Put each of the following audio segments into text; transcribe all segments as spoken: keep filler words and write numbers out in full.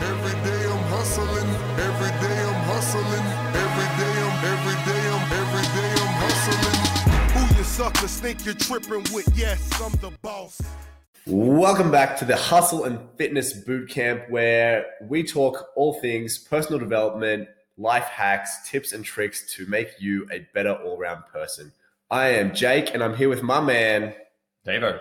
Every day I'm hustling, every day I'm hustling, every day I'm, every day I'm, every day I'm hustling. Who you suckers think you're tripping with? Yes, I'm the boss. Welcome back to the Hustle and Fitness Bootcamp, where we talk all things personal development, life hacks, tips and tricks to make you a better all-round person. I am Jake, and I'm here with my man, Davo.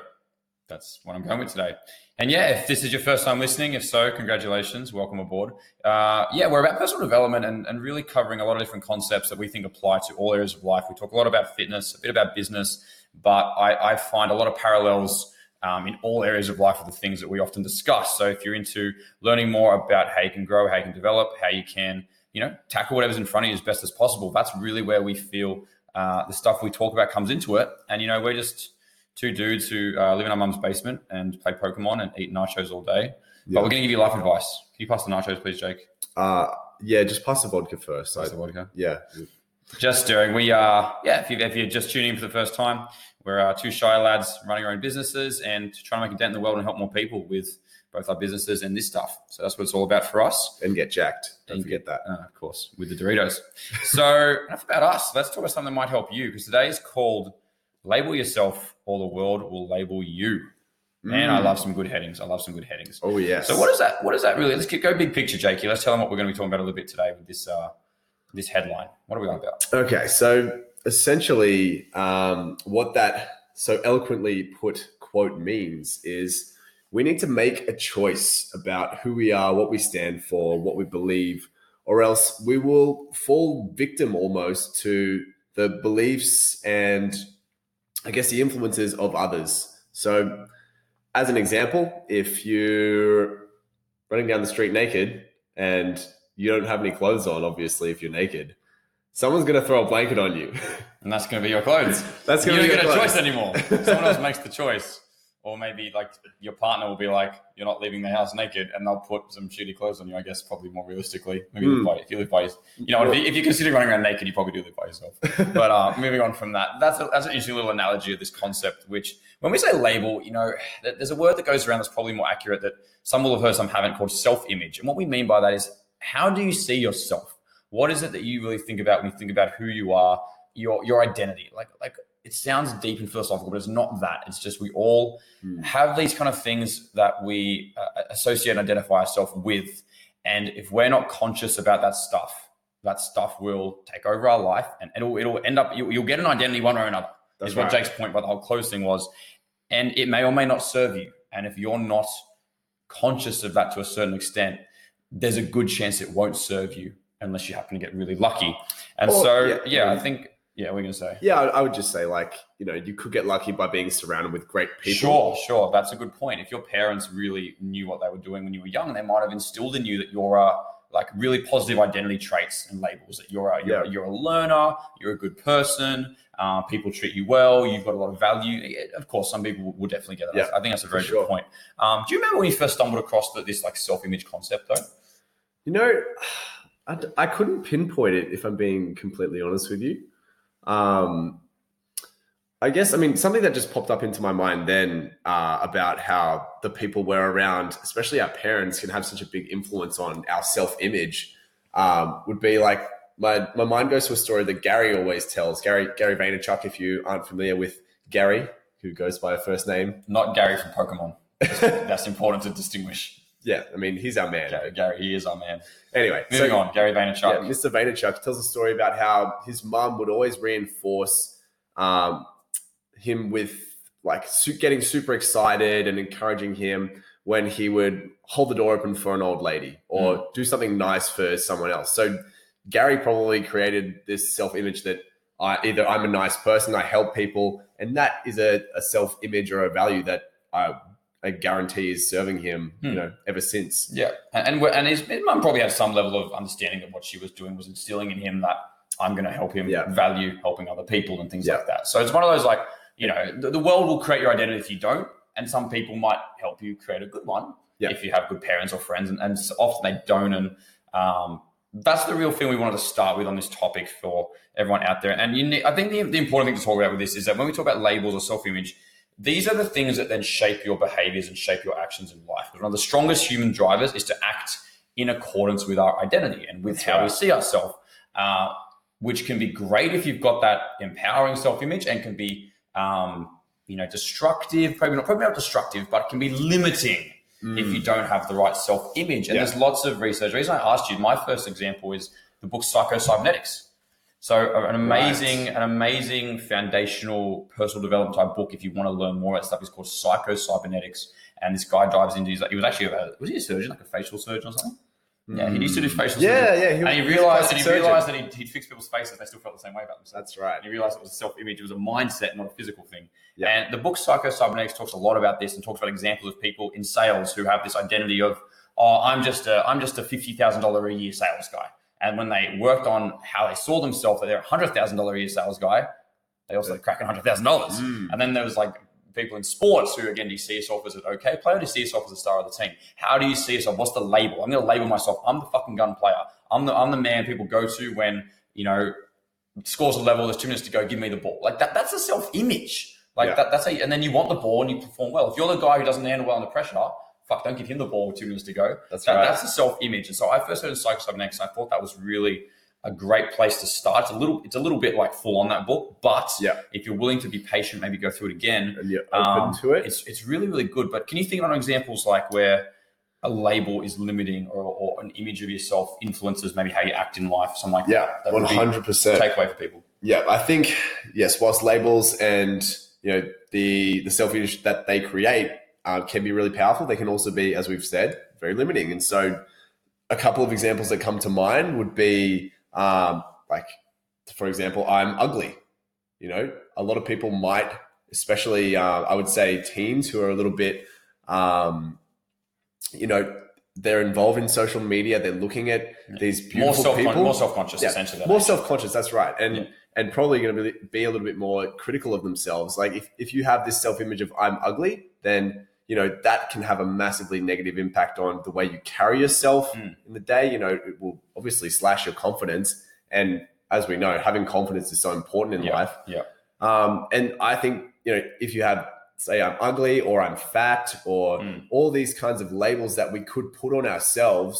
That's what I'm going with today. And yeah, if this is your first time listening, if so, congratulations, welcome aboard. Uh, yeah, we're about personal development and, and really covering a lot of different concepts that we think apply to all areas of life. We talk a lot about fitness, a bit about business, but I, I find a lot of parallels Um, in all areas of life are the things that we often discuss. So if you're into learning more about how you can grow, how you can develop, how you can, you know, tackle whatever's in front of you as best as possible, that's really where we feel uh, the stuff we talk about comes into it. And, you know, we're just two dudes who uh, live in our mum's basement and play Pokemon and eat nachos all day. Yeah. But we're going to give you life advice. Can you pass the nachos, please, Jake? Uh, yeah, just pass the vodka first. Pass I, the vodka? Yeah. Just doing. We are, yeah, if, you, if you're just tuning in for the first time, we're uh, two shy lads running our own businesses and trying to make a dent in the world and help more people with both our businesses and this stuff. So that's what it's all about for us. And get jacked. Don't and forget get, that. Uh, of course, with the Doritos. So enough about us. Let's talk about something that might help you, because today is called Label Yourself or the World Will Label You. Man, mm. I love some good headings. I love some good headings. Oh, yes. So what is that? What is that really? Let's go big picture, Jakey. Let's tell them what we're going to be talking about a little bit today with this uh, this headline. What are we on about? Okay, so... Essentially, um, what that so eloquently put quote means is we need to make a choice about who we are, what we stand for, what we believe, or else we will fall victim almost to the beliefs and I guess the influences of others. So as an example, if you're running down the street naked and you don't have any clothes on, obviously, if you're naked, someone's going to throw a blanket on you. And that's going to be your clothes. That's going you to be your clothes. You don't get a choice anymore. Someone else makes the choice. Or maybe like your partner will be like, you're not leaving the house naked, and they'll put some shitty clothes on you, I guess, probably more realistically. Maybe mm. live by, if you live by yourself. You know, if, you, if you're considering running around naked, you probably do live by yourself. But uh, moving on from that, that's, a, that's an interesting little analogy of this concept, which when we say label, you know, there's a word that goes around that's probably more accurate that some will have heard, some haven't, called self-image. And what we mean by that is, how do you see yourself? What is it that you really think about when you think about who you are, your your identity? Like, like it sounds deep and philosophical, but it's not that. It's just we all mm. have these kind of things that we uh, associate and identify ourselves with. And if we're not conscious about that stuff, that stuff will take over our life, and it'll it'll end up, you'll, you'll get an identity one way or another. That's is right. What Jake's point about the whole clothes thing was. And it may or may not serve you. And if you're not conscious of that to a certain extent, there's a good chance it won't serve you, unless you happen to get really lucky. And or, so, yeah, yeah I, mean, I think, yeah, we're going to say. Yeah, I would just say, like, you know, you could get lucky by being surrounded with great people. Sure, sure. That's a good point. If your parents really knew what they were doing when you were young, they might have instilled in you that you're a, like really positive identity traits and labels, that you're a, you're, yeah. you're a learner, you're a good person, uh, people treat you well, you've got a lot of value. Of course, some people will, will definitely get that. Yeah, I think that's a very good sure. point. Um, do you remember when you first stumbled across the, this like self-image concept though? You know... I, I couldn't pinpoint it, if I'm being completely honest with you. Um, I guess, I mean, something that just popped up into my mind then uh, about how the people we're around, especially our parents, can have such a big influence on our self-image um, would be like, my, my mind goes to a story that Gary always tells. Gary, Gary Vaynerchuk, if you aren't familiar with Gary, who goes by a first name. Not Gary from Pokemon. That's, that's important to distinguish. Yeah, I mean, he's our man. Gary, Gary he is our man. Anyway. Moving so, on, Gary Vaynerchuk. Yeah, Mister Vaynerchuk tells a story about how his mom would always reinforce um, him with like su- getting super excited and encouraging him when he would hold the door open for an old lady or mm. do something nice for someone else. So Gary probably created this self-image that I, either I'm a nice person, I help people, and that is a, a self-image or a value that I I guarantee is serving him, you know, ever since. Yeah. And and, and his, his mum probably had some level of understanding that what she was doing was instilling in him that I'm going to help him yeah. value helping other people and things yeah. like that. So it's one of those, like, you know, the, the world will create your identity if you don't. And some people might help you create a good one yeah. if you have good parents or friends. And, and so often they don't. And um, that's the real thing we wanted to start with on this topic for everyone out there. And you need, I think the, the important thing to talk about with this is that when we talk about labels or self-image, these are the things that then shape your behaviors and shape your actions in life. One of the strongest human drivers is to act in accordance with our identity and with how we see ourselves, uh, which can be great if you've got that empowering self-image, and can be, um, you know, destructive, probably not, probably not destructive, but it can be limiting mm. if you don't have the right self-image. And yeah. there's lots of research. The reason I asked you, my first example is the book Psycho-Cybernetics. So an amazing, right. an amazing foundational personal development type book. If you want to learn more of that stuff, it's called Psycho-Cybernetics. And this guy dives into, he's like, he was actually, a, was he a surgeon, like a facial surgeon or something? Mm. Yeah, he used to do facial yeah, surgery. Yeah, yeah. And he realized, and he realized that he'd, he'd fix people's faces and they still felt the same way about themselves. That's right. And he realized it was a self-image, it was a mindset, not a physical thing. Yeah. And the book Psycho-Cybernetics talks a lot about this and talks about examples of people in sales who have this identity of, oh, I'm just a, I'm just a fifty thousand dollars a year sales guy. And when they worked on how they saw themselves, that they're a one hundred thousand dollars a year sales guy, they also yeah. crack one hundred thousand dollars. Mm. And then there was like people in sports who, again, do you see yourself as an okay player? Do you see yourself as a star of the team? How do you see yourself? What's the label? I'm going to label myself. I'm the fucking gun player. I'm the I'm the man people go to when, you know, scores a level, there's two minutes to go, give me the ball. Like that. That's a self-image. Like yeah. that. That's how you, and then you want the ball and you perform well. If you're the guy who doesn't handle well under pressure, fuck, don't give him the ball with two minutes to go. That's that, right. That's the self-image. And so I first heard of Psycho-Cybernetics, and I thought that was really a great place to start. It's a little, it's a little bit like full on that book, but yeah. if you're willing to be patient, maybe go through it again. Yeah, open um, to it. It's it's really, really good. But can you think of examples like where a label is limiting, or, or an image of yourself influences maybe how you act in life, something like yeah, that? Yeah, one hundred percent. Takeaway for people. Yeah, I think, yes, whilst labels and you know the the self-image that they create Uh, can be really powerful, they can also be, as we've said, very limiting. And so a couple of examples that come to mind would be um, like, for example, I'm ugly. You know, a lot of people might, especially uh, I would say teens who are a little bit, um, you know, they're involved in social media. They're looking at yeah. these beautiful more people. More self-conscious, yeah. essentially. More actually. self-conscious, that's right. And yeah. and probably going to be a little bit more critical of themselves. Like if, if you have this self-image of I'm ugly, then you know, that can have a massively negative impact on the way you carry yourself mm. in the day. You know, it will obviously slash your confidence. And as we know, having confidence is so important in yeah. life. Yeah. Um, and I think, you know, if you have, say, I'm ugly or I'm fat or mm. all these kinds of labels that we could put on ourselves,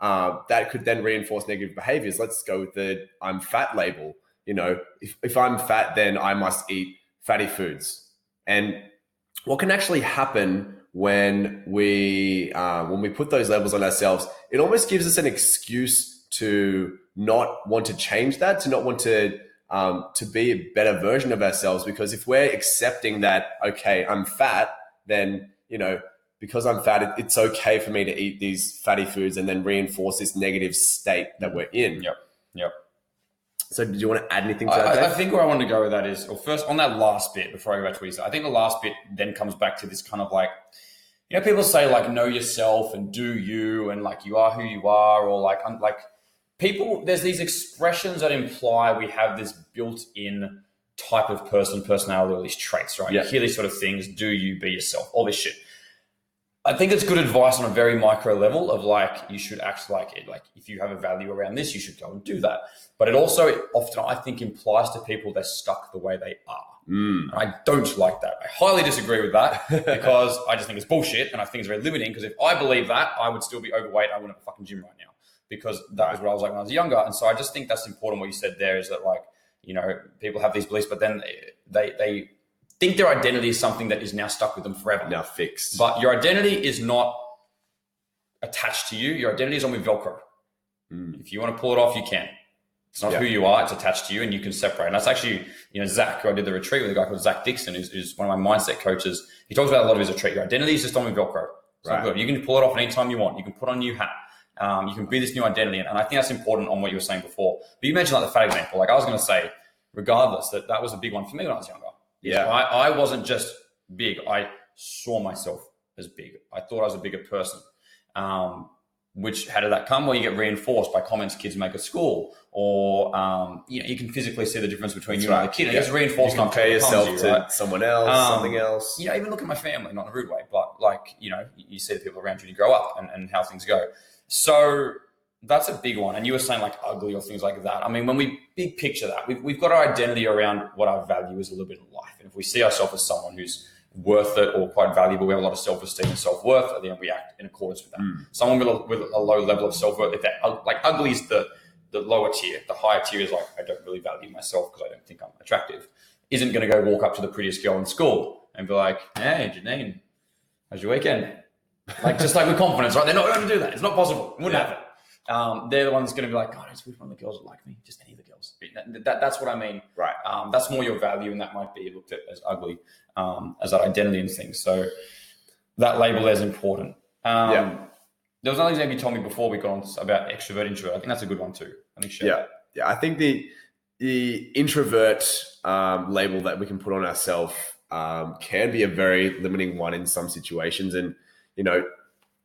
uh, that could then reinforce negative behaviors. Let's go with the I'm fat label. You know, if, if I'm fat, then I must eat fatty foods. And what can actually happen when we uh, when we put those labels on ourselves, it almost gives us an excuse to not want to change that, to not want to um, to be a better version of ourselves. Because if we're accepting that, okay, I'm fat, then, you know, because I'm fat, it's okay for me to eat these fatty foods and then reinforce this negative state that we're in. Yep, yep. So did you want to add anything to that? I, I think where I wanted to go with that is, well, first on that last bit, before I go back to Lisa, I think the last bit then comes back to this kind of like, you know, people say like, know yourself and do you, and like, you are who you are, or like, un- like people, there's these expressions that imply we have this built-in type of person, personality, all these traits, right? Yeah. You hear these sort of things, do you, be yourself, all this shit. I think it's good advice on a very micro level of like, you should act like it. Like if you have a value around this, you should go and do that. But it also it often, I think, implies to people they're stuck the way they are. Mm. And I don't like that. I highly disagree with that because I just think it's bullshit. And I think it's very limiting, because if I believe that, I would still be overweight. I wouldn't have a fucking gym right now, because that was what I was like when I was younger. And so I just think that's important. What you said there is that, like, you know, people have these beliefs, but then they, they, think their identity is something that is now stuck with them forever. Now fixed. But your identity is not attached to you. Your identity is on with Velcro. Mm. If you want to pull it off, you can. It's not yeah. who you are. It's attached to you, and you can separate. And that's actually, you know, Zach, who I did the retreat with, a guy called Zach Dixon, who's, who's one of my mindset coaches. He talks about a lot of his retreat. Your identity is just on with Velcro. It's right. not good. You can pull it off anytime you want. You can put on a new hat. Um, you can be this new identity. And I think that's important on what you were saying before. But you mentioned like the fat example. Like I was going to say, regardless, that that was a big one for me when I was younger. Yeah, so I, I wasn't just big. I saw myself as big. I thought I was a bigger person, um, which how did that come? Well, you get reinforced by comments kids make at school, or um, you know, you can physically see the difference between That's you right. and the kid. Yeah. It gets reinforced. You compare yourself you, to right? someone else, um, something else. You know, even look at my family, not in a rude way, but like, you know, you see the people around you when you grow up and, and how things go. So that's a big one. And you were saying like ugly or things like that. I mean, when we big picture that, we've, we've got our identity around what our value is a little bit in life. And if we see ourselves as someone who's worth it or quite valuable. We have a lot of self-esteem and self-worth, and then we act in accordance with that. Mm. Someone with a, with a low level of self-worth, if they're like ugly is the, the lower tier, the higher tier is like, I don't really value myself because I don't think I'm attractive, isn't going to go walk up to the prettiest girl in school and be like, hey, Janine, how's your weekend? Like, just like with confidence, right? They're not going to do that. It's not possible. It wouldn't yeah. happen. Um, they're the ones going to be like, God, I just wish one of the girls would like me, just any of the girls. That, that, that's what I mean. Right. Um, that's more your value, and that might be looked at as ugly, um, as that identity and things. So that label is important. Um, yeah. There was another example you told me before we got on about extrovert, introvert. I think that's a good one too. I think share yeah. that. Yeah, I think the the introvert um, label that we can put on ourselves um, can be a very limiting one in some situations. And, you know,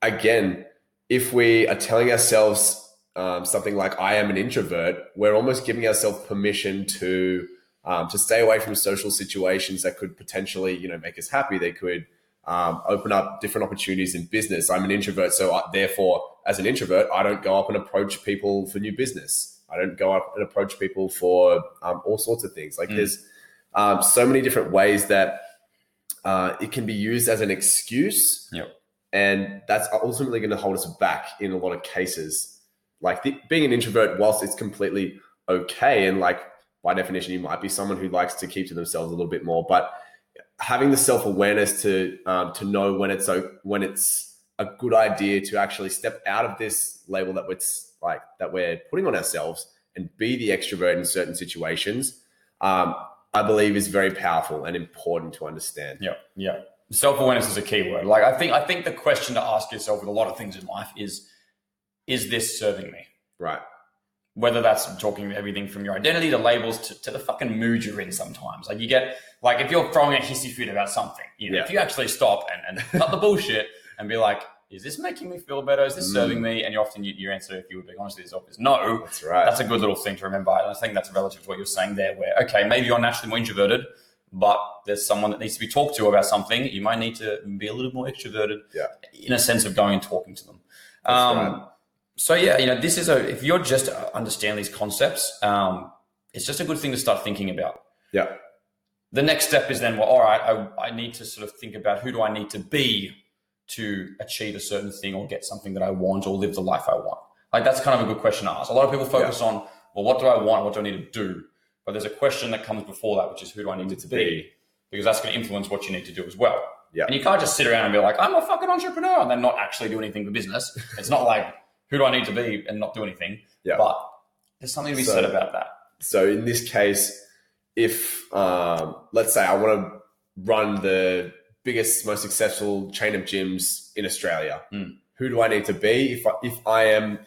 again, if we are telling ourselves um, something like, I am an introvert, we're almost giving ourselves permission to um, to stay away from social situations that could potentially, you know, make us happy. They could um, open up different opportunities in business. I'm an introvert, so I, therefore, as an introvert, I don't go up and approach people for new business. I don't go up and approach people for um, all sorts of things. Like mm. there's um, so many different ways that uh, it can be used as an excuse. Yep. And that's ultimately going to hold us back in a lot of cases. Like the, being an introvert, whilst it's completely okay, and like by definition, you might be someone who likes to keep to themselves a little bit more. But having the self-awareness to um, to know when it's a, when it's a good idea to actually step out of this label that we're like that we're putting on ourselves and be the extrovert in certain situations, um, I believe is very powerful and important to understand. Yeah, yeah. Self-awareness is a key word. Like I think, I think the question to ask yourself with a lot of things in life is, is this serving me? Right. Whether that's talking everything from your identity to labels to, to the fucking mood you're in sometimes. Like you get, like if you're throwing a hissy fit about something, you know, yeah. if you actually stop and, and cut the bullshit and be like, is this making me feel better? Is this mm. serving me? And you often, you, your answer, if you were being honest with yourself, is no. That's right. That's a good little thing to remember. And I think that's relative to what you're saying there where, okay, maybe you're naturally more introverted, but there's someone that needs to be talked to about something. You might need to be a little more extroverted yeah. in a sense of going and talking to them. Um, right. So yeah, you know, this is a, if you're just uh, understand these concepts, um, it's just a good thing to start thinking about. Yeah. The next step is then, well, all right, I, I need to sort of think about who do I need to be to achieve a certain thing or get something that I want or live the life I want. Like that's kind of a good question to ask. A lot of people focus yeah. on, well, what do I want? What do I need to do? But there's a question that comes before that, which is who do I need to be? Because that's going to influence what you need to do as well. Yeah. And you can't just sit around and be like, I'm a fucking entrepreneur and then not actually do anything for business. It's not like, who do I need to be and not do anything? Yeah. But there's something to be so, said about that. So in this case, if um, let's say I want to run the biggest, most successful chain of gyms in Australia, mm. who do I need to be? If I, if I am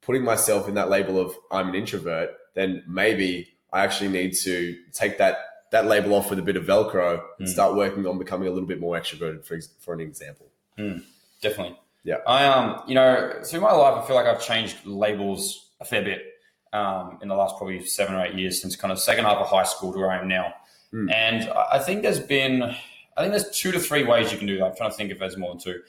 putting myself in that label of I'm an introvert, then maybe I actually need to take that that label off with a bit of Velcro and mm. start working on becoming a little bit more extroverted, for for an example. Mm, definitely. Yeah. I, um, you know, through my life, I feel like I've changed labels a fair bit um, in the last probably seven or eight years since kind of second half of high school to where I am now. Mm. And I think there's been, I think there's two to three ways you can do that. I'm trying to think if there's more than two.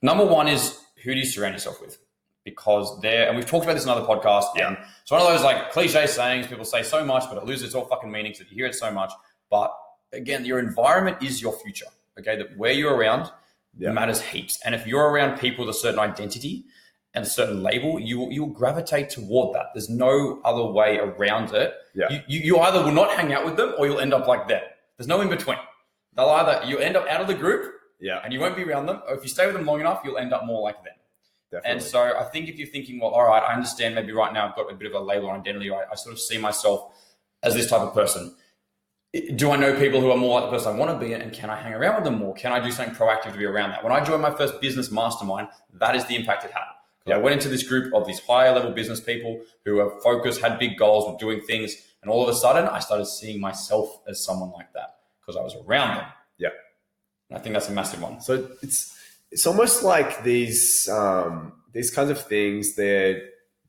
Number one is, who do you surround yourself with? Because they're, and we've talked about this in another podcast. Yeah. And it's one of those like cliche sayings people say so much, but it loses its all fucking meaning because you hear it so much. But again, your environment is your future. Okay. That where you're around yeah. matters heaps. And if you're around people with a certain identity and a certain label, you will, you will gravitate toward that. There's no other way around it. Yeah. You, you, you either will not hang out with them or you'll end up like them. There's no in between. They'll either, you end up out of the group yeah. and you won't be around them. Or if you stay with them long enough, you'll end up more like them. Definitely. And so I think if you're thinking, well, all right, I understand maybe right now I've got a bit of a label on identity, or I, I sort of see myself as this type of person. Do I know people who are more like the person I want to be, and can I hang around with them more? Can I do something proactive to be around that? When I joined my first business mastermind, that is the impact it had. Yeah. I went into this group of these higher level business people who were focused, had big goals, were doing things. And all of a sudden I started seeing myself as someone like that because I was around them. Yeah. And I think that's a massive one. So it's, It's almost like these um, these kinds of things, they're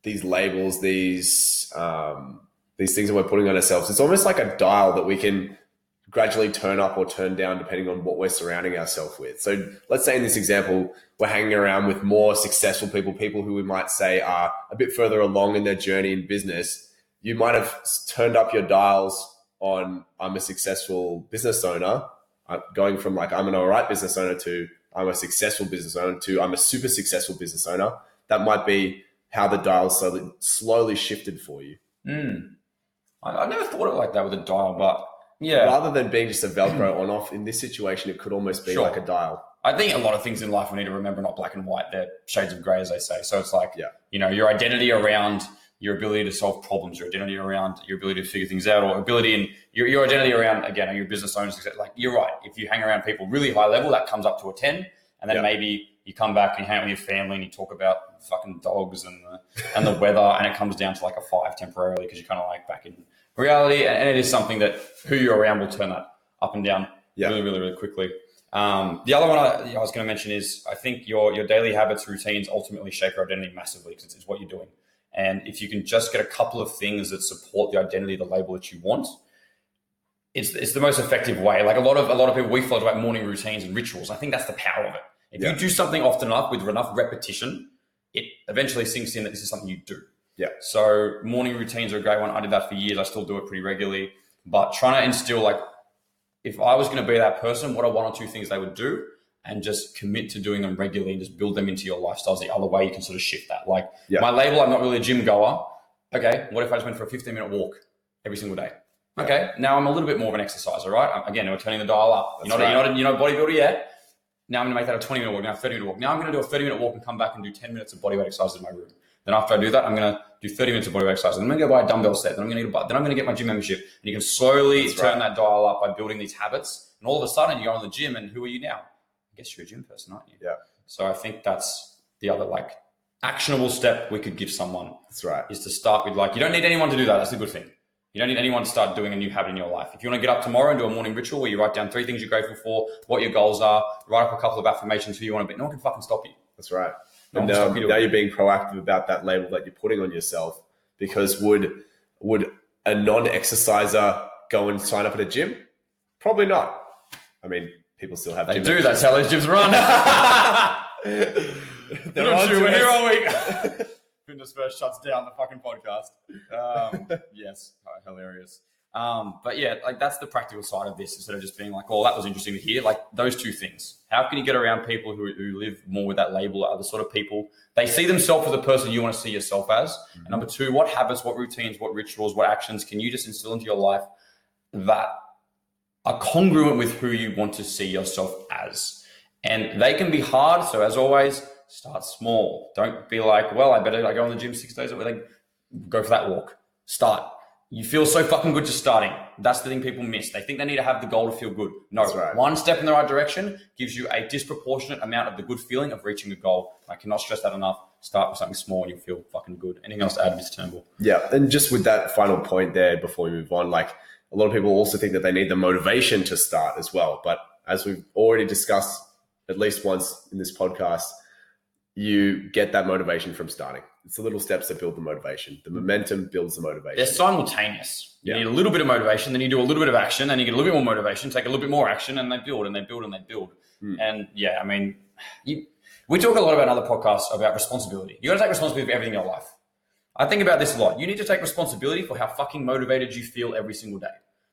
these labels, these um, these things that we're putting on ourselves. It's almost like a dial that we can gradually turn up or turn down depending on what we're surrounding ourselves with. So let's say in this example, we're hanging around with more successful people, people who we might say are a bit further along in their journey in business. You might have turned up your dials on, I'm a successful business owner. going from like, I'm an all right business owner to I'm a successful business owner to I'm a super successful business owner. That might be how the dial slowly, slowly shifted for you. Mm. I, I never thought of it like that with a dial, but yeah. Rather than being just a Velcro on off, in this situation, it could almost be sure. like a dial. I think a lot of things in life we need to remember not black and white, they're shades of gray, as they say. So it's like, yeah. you know, your identity around your ability to solve problems, your identity around your ability to figure things out, or ability and your, your identity around, again, your business owners, like you're right. If you hang around people really high level, that comes up to a ten. And then yeah. maybe you come back and hang out with your family and you talk about fucking dogs and the, and the weather, and it comes down to like a five temporarily because you're kind of like back in reality. And, and it is something that who you're around will turn that up and down yeah. really, really, really quickly. Um, the other one I, I was going to mention is I think your your daily habits, routines ultimately shape your identity massively because it's, it's what you're doing. And if you can just get a couple of things that support the identity, the label that you want, it's it's the most effective way. Like a lot of a lot of people, we follow about morning routines and rituals. I think that's the power of it. If yeah. you do something often enough with enough repetition, it eventually sinks in that this is something you do. Yeah. So morning routines are a great one. I did that for years. I still do it pretty regularly. But trying to instill like, if I was going to be that person, what are one or two things they would do, and just commit to doing them regularly and just build them into your lifestyles. The other way you can sort of shift that. Like yeah. my label, I'm not really a gym goer. Okay, what if I just went for a fifteen minute walk every single day? Okay, now I'm a little bit more of an exerciser, right? Again, we're turning the dial up. You're not, right. you're not, you're not a bodybuilder yet. Now I'm going to make that a twenty minute walk, now a thirty minute walk. Now I'm going to do a thirty minute walk and come back and do ten minutes of bodyweight exercises in my room. Then after I do that, I'm going to do thirty minutes of bodyweight exercises. Then I'm going to go buy a dumbbell set. Then I'm going to buy, then I'm going to get my gym membership. And you can slowly That's turn right. that dial up by building these habits. And all of a sudden, you go in the gym, and who are you now? I guess you're a gym person, aren't you? Yeah. So I think that's the other like actionable step we could give someone. That's right. Is to start with like, you don't need anyone to do that. That's the good thing. You don't need anyone to start doing a new habit in your life. If you want to get up tomorrow and do a morning ritual where you write down three things you're grateful for, what your goals are, write up a couple of affirmations who you want to be, no one can fucking stop you. That's right. No and now, you now you're being proactive about that label that you're putting on yourself, because would would a non-exerciser go and sign up at a gym? Probably not. I mean, people still have. They gym do. That's how those gyms run. They're on we're here all week. Fitness First shuts down the fucking podcast. Um, yes, hilarious. Um, but yeah, like that's the practical side of this. Instead of just being like, "Oh, that was interesting to hear." Like those two things. How can you get around people who who live more with that label? Are the sort of people they see themselves as the person you want to see yourself as? Mm-hmm. And number two, what habits, what routines, what rituals, what actions can you just instill into your life that are congruent with who you want to see yourself as? And they can be hard. So as always, start small. Don't be like, well, I better I go in the gym six days a week. Go for that walk. Start. You feel so fucking good just starting. That's the thing people miss. They think they need to have the goal to feel good. No, right. One step in the right direction gives you a disproportionate amount of the good feeling of reaching a goal. I cannot stress that enough. Start with something small and you'll feel fucking good. Anything else to add, Mister Turnbull? Yeah. And just with that final point there before we move on, like, a lot of people also think that they need the motivation to start as well. But as we've already discussed at least once in this podcast, you get that motivation from starting. It's the little steps that build the motivation. The momentum builds the motivation. They're simultaneous. You yeah. need a little bit of motivation, then you do a little bit of action, then you get a little bit more motivation, take a little bit more action, and they build and they build and they build. Mm. And yeah, I mean, you, we talk a lot about another podcast about responsibility. You got to take responsibility for everything in your life. I think about this a lot. You need to take responsibility for how fucking motivated you feel every single day.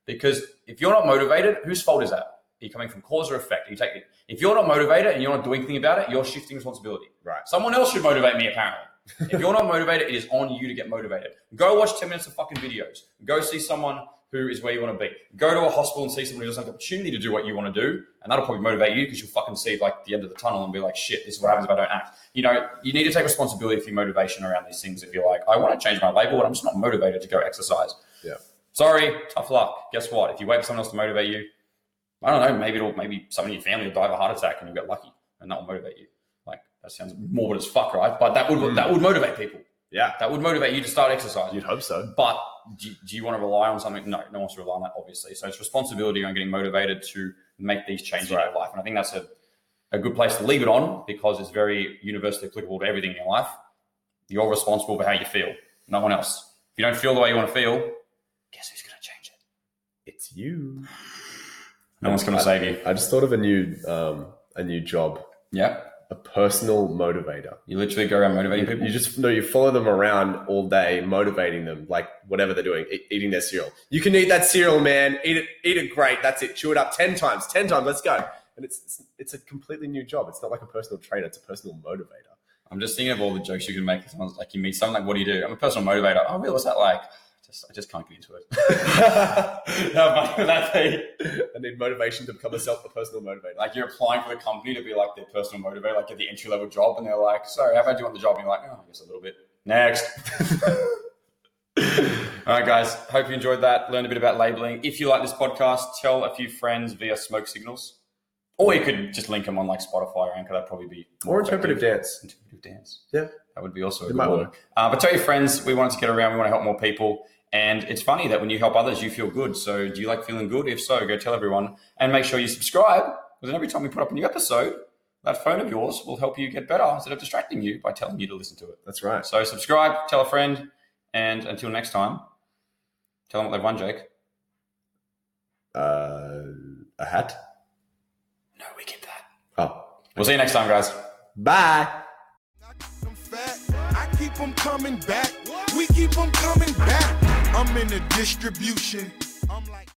Because if you're not motivated, whose fault is that? Are you coming from cause or effect? You take it. If you're not motivated and you're not doing anything about it, you're shifting responsibility. Right. Someone else should motivate me, apparently. If you're not motivated, it is on you to get motivated. Go watch ten minutes of fucking videos. Go see someone who is where you want to be. Go to a hospital and see someone who doesn't have the opportunity to do what you want to do. And that'll probably motivate you because you'll fucking see like the end of the tunnel and be like, shit, this is what happens if I don't act. You know, you need to take responsibility for your motivation around these things. If you're like, I want to change my label, but I'm just not motivated to go exercise. Yeah. Sorry, tough luck. Guess what? If you wait for someone else to motivate you, I don't know, maybe it'll, maybe someone in your family will die of a heart attack and you'll get lucky and that will motivate you. Like, that sounds morbid as fuck, right? But that would, mm. that would motivate people. Yeah. That would motivate you to start exercising. You'd hope so. But do, do you want to rely on something? No, no one wants to rely on that, obviously. So it's responsibility on getting motivated to make these changes right. in your life. And I think that's a, a good place to leave it on because it's very universally applicable to everything in your life. You're responsible for how you feel, no one else. If you don't feel the way you want to feel, guess who's going to change it? It's you. No one's going to save you. I just thought of a new, um, a new job. Yeah. a personal motivator. You literally go around motivating people. You just no, you follow them around all day, motivating them, like whatever they're doing, e- eating their cereal. You can eat that cereal, man. Eat it, eat it, great. That's it. Chew it up ten times, ten times. Let's go. And it's it's, it's a completely new job. It's not like a personal trainer. It's a personal motivator. I'm just thinking of all the jokes you can make. Someone's like, you meet someone like, what do you do? I'm a personal motivator. Oh, really? What's that like? Just, I just can't get into it. How much would that be? I need motivation to become myself a personal motivator. Like you're applying for the company to be like their personal motivator, like at the entry level job. And they're like, so how bad do you want the job? And you're like, oh, I guess a little bit. Next. All right, guys. Hope you enjoyed that. Learned a bit about labeling. If you like this podcast, tell a few friends via smoke signals. Or you could just link them on like Spotify or Anchor. That'd probably be more or interpretive effective. dance. Interpretive dance. Yeah. That would be also a it good one. Work. Uh, but tell your friends, we wanted to get around. We want to help more people. And it's funny that when you help others, you feel good. So do you like feeling good? If so, go tell everyone and make sure you subscribe. Because then every time we put up a new episode, that phone of yours will help you get better instead of distracting you by telling you to listen to it. That's right. So subscribe, tell a friend. And until next time, tell them what they've won, Jake. Uh, a hat. No, we get that. Oh. We'll see you next time, guys. Bye. I keep them coming back. We keep them coming back. I'm in the distribution. I'm like